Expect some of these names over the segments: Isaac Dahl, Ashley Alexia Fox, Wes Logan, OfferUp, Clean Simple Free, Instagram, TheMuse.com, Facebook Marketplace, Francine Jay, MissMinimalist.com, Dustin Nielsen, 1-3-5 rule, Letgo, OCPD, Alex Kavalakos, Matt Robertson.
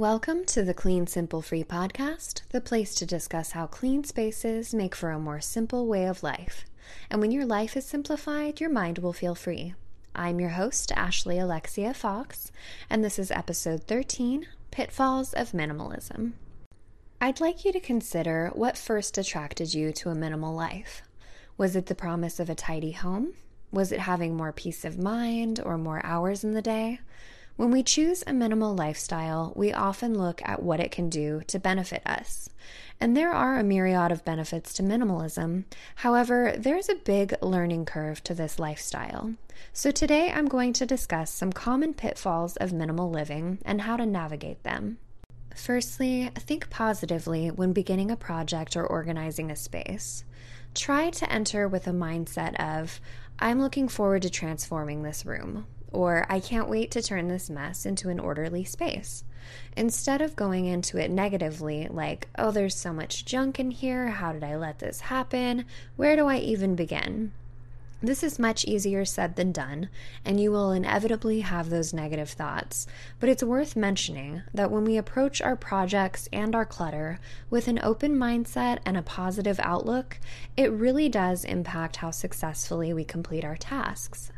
Welcome to the Clean Simple Free podcast, the place to discuss how clean spaces make for a more simple way of life. And when your life is simplified, your mind will feel free. I'm your host, Ashley Alexia Fox, and this is episode 13, Pitfalls of Minimalism. I'd like you to consider what first attracted you to a minimal life. Was it the promise of a tidy home? Was it having more peace of mind or more hours in the day? When we choose a minimal lifestyle, we often look at what it can do to benefit us. And there are a myriad of benefits to minimalism. However, there's a big learning curve to this lifestyle. So today I'm going to discuss some common pitfalls of minimal living and how to navigate them. Firstly, think positively when beginning a project or organizing a space. Try to enter with a mindset of, I'm looking forward to transforming this room. Or, I can't wait to turn this mess into an orderly space. Instead of going into it negatively, like, oh, there's so much junk in here, how did I let this happen, where do I even begin? This is much easier said than done, and you will inevitably have those negative thoughts, but it's worth mentioning that when we approach our projects and our clutter with an open mindset and a positive outlook, it really does impact how successfully we complete our tasks.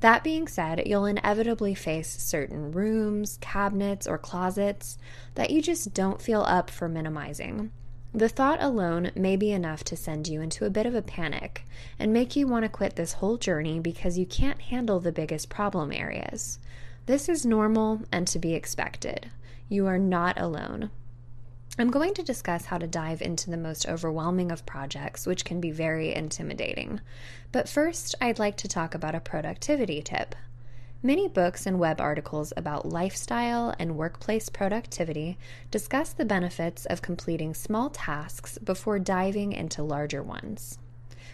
That being said, you'll inevitably face certain rooms, cabinets, or closets that you just don't feel up for minimizing. The thought alone may be enough to send you into a bit of a panic and make you want to quit this whole journey because you can't handle the biggest problem areas. This is normal and to be expected. You are not alone. I'm going to discuss how to dive into the most overwhelming of projects, which can be very intimidating. But first, I'd like to talk about a productivity tip. Many books and web articles about lifestyle and workplace productivity discuss the benefits of completing small tasks before diving into larger ones.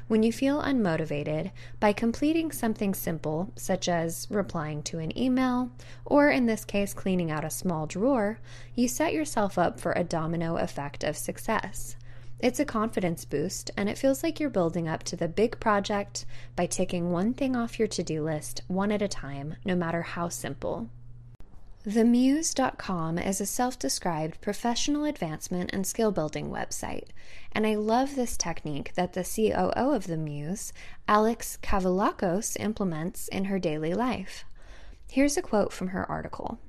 When you feel unmotivated, by completing something simple, such as replying to an email, or in this case, cleaning out a small drawer, you set yourself up for a domino effect of success. It's a confidence boost, and it feels like you're building up to the big project by ticking one thing off your to-do list one at a time, no matter how simple. TheMuse.com is a self-described professional advancement and skill-building website, and I love this technique that the COO of The Muse, Alex Kavalakos, implements in her daily life. Here's a quote from her article.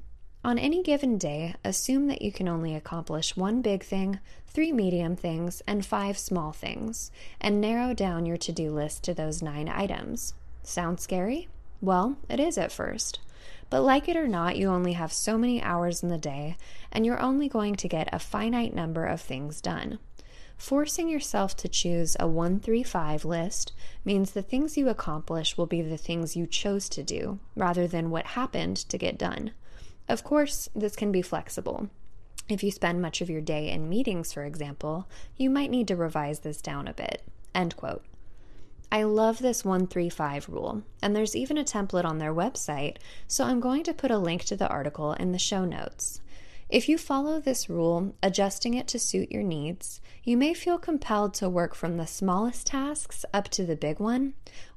On any given day, assume that you can only accomplish one big thing, 3 medium things, and 5 small things, and narrow down your to-do list to those 9 items. Sound scary? Well, it is at first. But like it or not, you only have so many hours in the day, and you're only going to get a finite number of things done. Forcing yourself to choose a 1-3-5 list means the things you accomplish will be the things you chose to do, rather than what happened to get done. Of course, this can be flexible. If you spend much of your day in meetings, for example, you might need to revise this down a bit." End quote. I love this 1-3-5 rule, and there's even a template on their website, so I'm going to put a link to the article in the show notes. If you follow this rule, adjusting it to suit your needs, you may feel compelled to work from the smallest tasks up to the big one,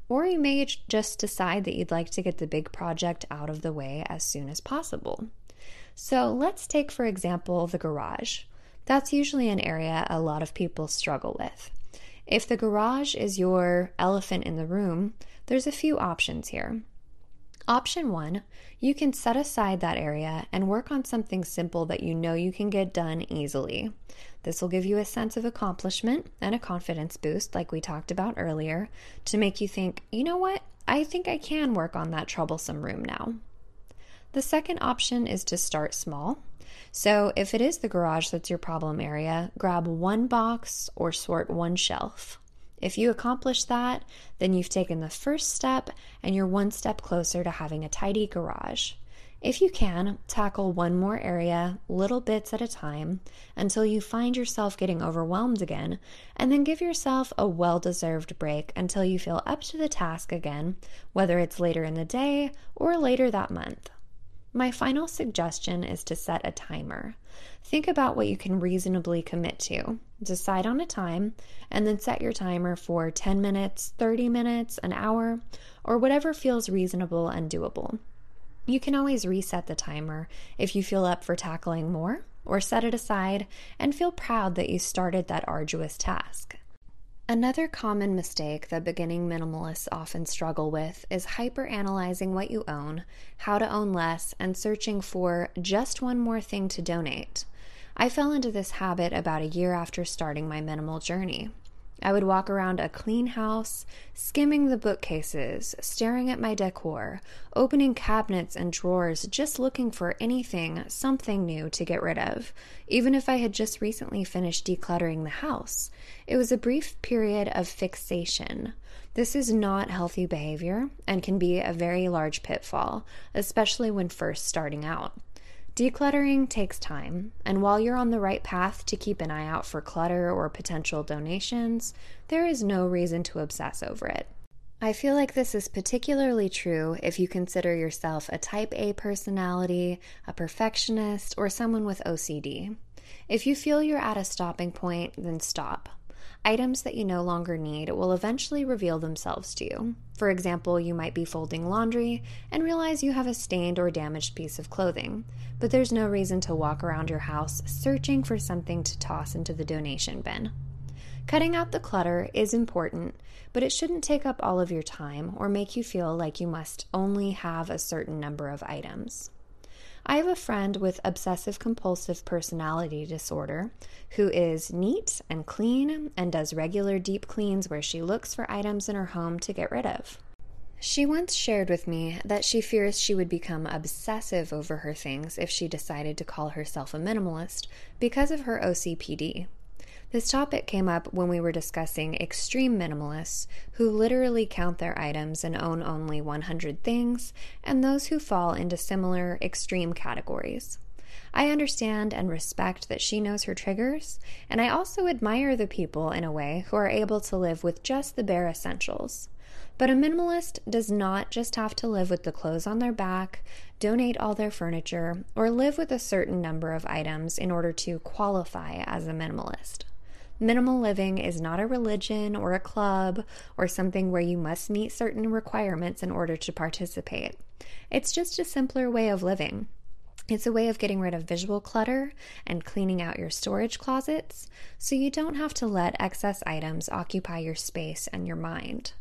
or you may just decide that you'd like to get the big project out of the way as soon as possible. So let's take, for example, the garage. That's usually an area a lot of people struggle with. If the garage is your elephant in the room, there's a few options here. Option 1, you can set aside that area and work on something simple that you know you can get done easily. This will give you a sense of accomplishment and a confidence boost, like we talked about earlier, to make you think, you know what, I think I can work on that troublesome room now. The second option is to start small. So if it is the garage that's your problem area, grab one box or sort one shelf. If you accomplish that, then you've taken the first step and you're one step closer to having a tidy garage. If you can, tackle one more area, little bits at a time, until you find yourself getting overwhelmed again, and then give yourself a well-deserved break until you feel up to the task again, whether it's later in the day or later that month. My final suggestion is to set a timer. Think about what you can reasonably commit to. Decide on a time, and then set your timer for 10 minutes, 30 minutes, an hour, or whatever feels reasonable and doable. You can always reset the timer if you feel up for tackling more, or set it aside and feel proud that you started that arduous task. Another common mistake that beginning minimalists often struggle with is hyper-analyzing what you own, how to own less, and searching for just one more thing to donate. I fell into this habit about a year after starting my minimal journey. I would walk around a clean house, skimming the bookcases, staring at my decor, opening cabinets and drawers, just looking for anything, something new to get rid of, even if I had just recently finished decluttering the house. It was a brief period of fixation. This is not healthy behavior and can be a very large pitfall, especially when first starting out. Decluttering takes time, and while you're on the right path to keep an eye out for clutter or potential donations, there is no reason to obsess over it. I feel like this is particularly true if you consider yourself a type A personality, a perfectionist, or someone with OCD. If you feel you're at a stopping point, then stop. Items that you no longer need will eventually reveal themselves to you. For example, you might be folding laundry and realize you have a stained or damaged piece of clothing, but there's no reason to walk around your house searching for something to toss into the donation bin. Cutting out the clutter is important, but it shouldn't take up all of your time or make you feel like you must only have a certain number of items. I have a friend with obsessive-compulsive personality disorder who is neat and clean and does regular deep cleans where she looks for items in her home to get rid of. She once shared with me that she fears she would become obsessive over her things if she decided to call herself a minimalist because of her OCPD. This topic came up when we were discussing extreme minimalists who literally count their items and own only 100 things, and those who fall into similar extreme categories. I understand and respect that she knows her triggers, and I also admire the people in a way who are able to live with just the bare essentials. But a minimalist does not just have to live with the clothes on their back, donate all their furniture, or live with a certain number of items in order to qualify as a minimalist. Minimal living is not a religion or a club or something where you must meet certain requirements in order to participate. It's just a simpler way of living. It's a way of getting rid of visual clutter and cleaning out your storage closets so you don't have to let excess items occupy your space and your mind.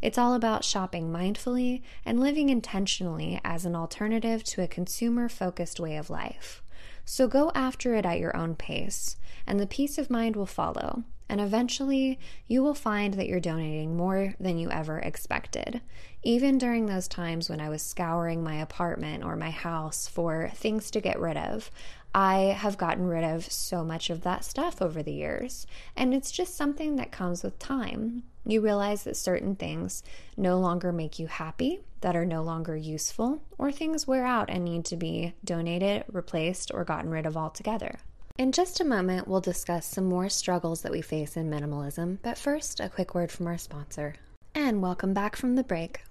It's all about shopping mindfully and living intentionally as an alternative to a consumer-focused way of life. So go after it at your own pace, and the peace of mind will follow, and eventually you will find that you're donating more than you ever expected. Even during those times when I was scouring my apartment or my house for things to get rid of, I have gotten rid of so much of that stuff over the years, and it's just something that comes with time. You realize that certain things no longer make you happy, that are no longer useful, or things wear out and need to be donated, replaced, or gotten rid of altogether. In just a moment, we'll discuss some more struggles that we face in minimalism, but first, a quick word from our sponsor. And welcome back from the break.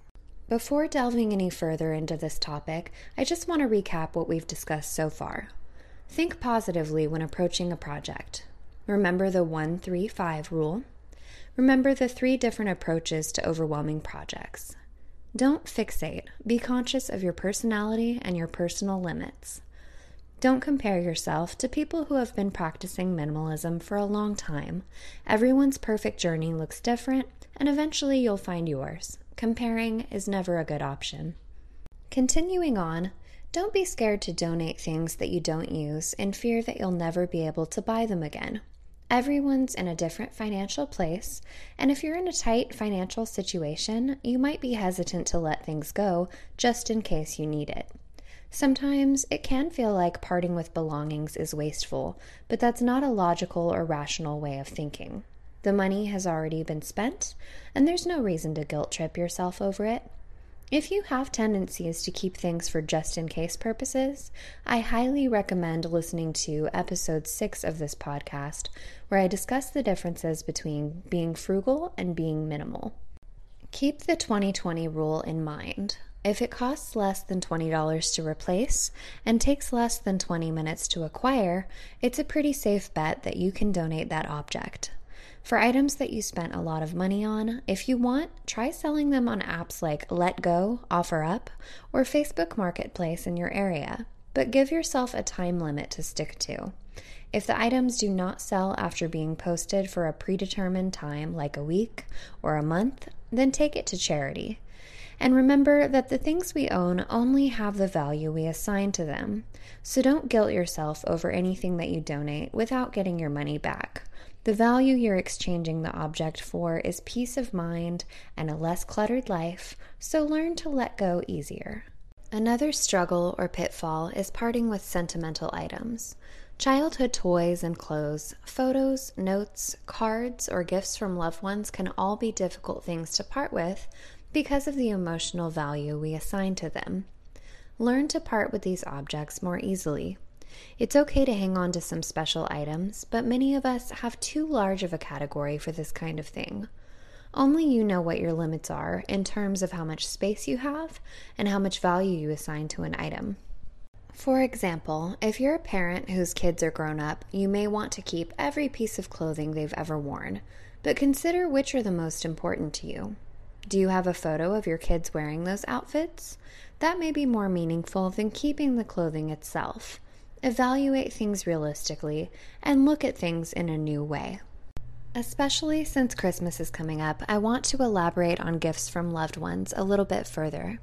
Before delving any further into this topic, I just want to recap what we've discussed so far. Think positively when approaching a project. Remember the 1-3-5 rule. Remember the 3 different approaches to overwhelming projects. Don't fixate. Be conscious of your personality and your personal limits. Don't compare yourself to people who have been practicing minimalism for a long time. Everyone's perfect journey looks different, and eventually you'll find yours. Comparing is never a good option. Continuing on, don't be scared to donate things that you don't use in fear that you'll never be able to buy them again. Everyone's in a different financial place, and if you're in a tight financial situation, you might be hesitant to let things go just in case you need it. Sometimes it can feel like parting with belongings is wasteful, but that's not a logical or rational way of thinking. The money has already been spent, and there's no reason to guilt trip yourself over it. If you have tendencies to keep things for just-in-case purposes, I highly recommend listening to episode 6 of this podcast, where I discuss the differences between being frugal and being minimal. Keep the 20/20 rule in mind. If it costs less than $20 to replace and takes less than 20 minutes to acquire, it's a pretty safe bet that you can donate that object. For items that you spent a lot of money on, if you want, try selling them on apps like Letgo, OfferUp, or Facebook Marketplace in your area, but give yourself a time limit to stick to. If the items do not sell after being posted for a predetermined time, like a week or a month, then take it to charity. And remember that the things we own only have the value we assign to them, so don't guilt yourself over anything that you donate without getting your money back. The value you're exchanging the object for is peace of mind and a less cluttered life, so learn to let go easier. Another struggle or pitfall is parting with sentimental items. Childhood toys and clothes, photos, notes, cards, or gifts from loved ones can all be difficult things to part with because of the emotional value we assign to them. Learn to part with these objects more easily. It's okay to hang on to some special items, but many of us have too large of a category for this kind of thing. Only you know what your limits are in terms of how much space you have and how much value you assign to an item. For example, if you're a parent whose kids are grown up, you may want to keep every piece of clothing they've ever worn, but consider which are the most important to you. Do you have a photo of your kids wearing those outfits? That may be more meaningful than keeping the clothing itself. Evaluate things realistically and look at things in a new way. Especially since Christmas is coming up, I want to elaborate on gifts from loved ones a little bit further.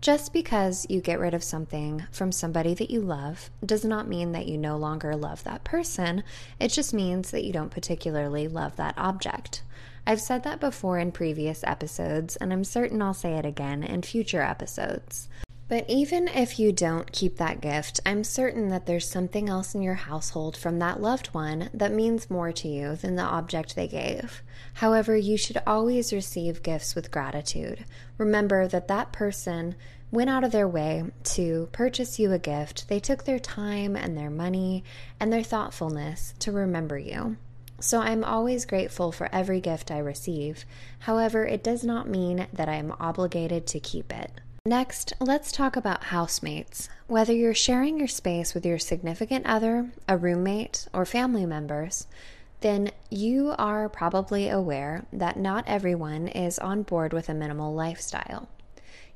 Just because you get rid of something from somebody that you love does not mean that you no longer love that person. It just means that you don't particularly love that object. I've said that before in previous episodes, and I'm certain I'll say it again in future episodes. But even if you don't keep that gift, I'm certain that there's something else in your household from that loved one that means more to you than the object they gave. However, you should always receive gifts with gratitude. Remember that that person went out of their way to purchase you a gift. They took their time and their money and their thoughtfulness to remember you. So I'm always grateful for every gift I receive. However, it does not mean that I am obligated to keep it. Next, let's talk about housemates. Whether you're sharing your space with your significant other, a roommate, or family members, then you are probably aware that not everyone is on board with a minimal lifestyle.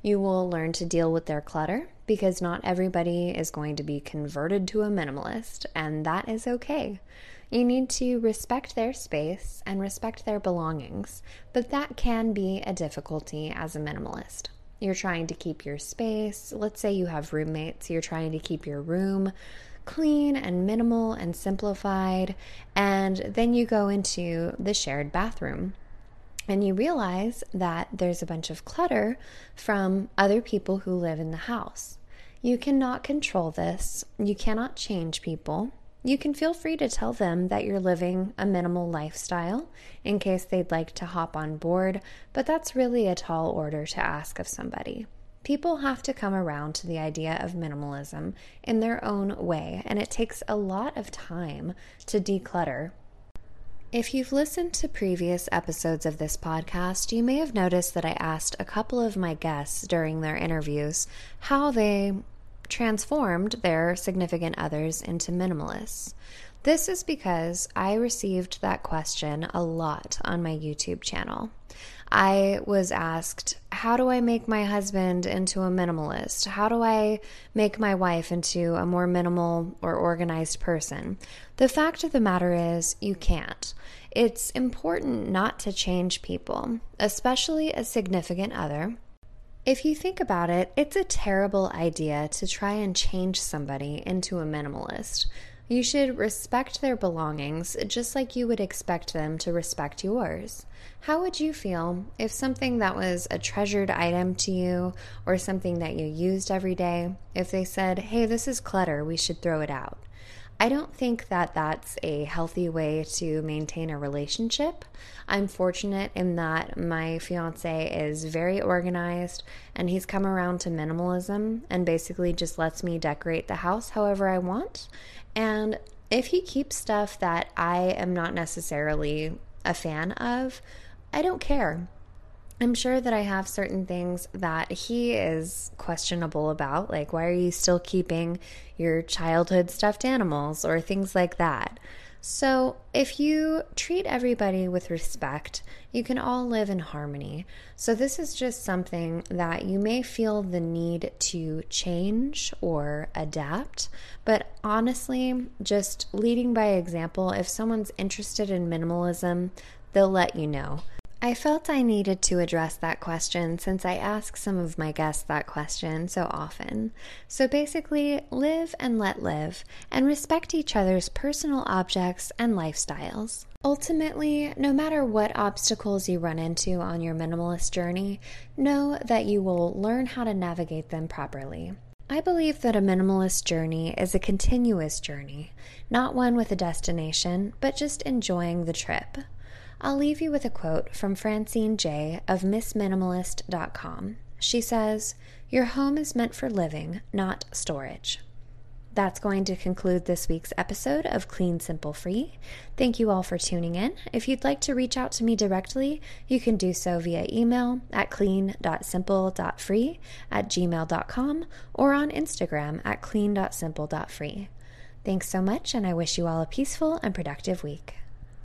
You will learn to deal with their clutter because not everybody is going to be converted to a minimalist, and that is okay. You need to respect their space and respect their belongings, but that can be a difficulty as a minimalist. You're trying to keep your space, let's say you have roommates, you're trying to keep your room clean and minimal and simplified, and then you go into the shared bathroom and you realize that there's a bunch of clutter from other people who live in the house. You cannot control this, you cannot change people. You can feel free to tell them that you're living a minimal lifestyle in case they'd like to hop on board, but that's really a tall order to ask of somebody. People have to come around to the idea of minimalism in their own way, and it takes a lot of time to declutter. If you've listened to previous episodes of this podcast, you may have noticed that I asked a couple of my guests during their interviews how they transformed their significant others into minimalists. This is because I received that question a lot on my YouTube channel. I was asked, how do I make my husband into a minimalist? How do I make my wife into a more minimal or organized person? The fact of the matter is, you can't. It's important not to change people, especially a significant other. If you think about it, it's a terrible idea to try and change somebody into a minimalist. You should respect their belongings just like you would expect them to respect yours. How would you feel if something that was a treasured item to you or something that you used every day, if they said, hey, this is clutter, we should throw it out? I don't think that that's a healthy way to maintain a relationship. I'm fortunate in that my fiancé is very organized and he's come around to minimalism and basically just lets me decorate the house however I want. And if he keeps stuff that I am not necessarily a fan of, I don't care. I'm sure that I have certain things that he is questionable about, like why are you still keeping your childhood stuffed animals or things like that. So if you treat everybody with respect, you can all live in harmony. So this is just something that you may feel the need to change or adapt, but honestly, just leading by example. If someone's interested in minimalism, they'll let you know. I felt I needed to address that question since I ask some of my guests that question so often. So basically, live and let live, and respect each other's personal objects and lifestyles. Ultimately, no matter what obstacles you run into on your minimalist journey, know that you will learn how to navigate them properly. I believe that a minimalist journey is a continuous journey, not one with a destination, but just enjoying the trip. I'll leave you with a quote from Francine Jay of MissMinimalist.com. She says, "Your home is meant for living, not storage." That's going to conclude this week's episode of Clean Simple Free. Thank you all for tuning in. If you'd like to reach out to me directly, you can do so via email at clean.simple.free@gmail.com or on Instagram at clean.simple.free. Thanks so much, and I wish you all a peaceful and productive week.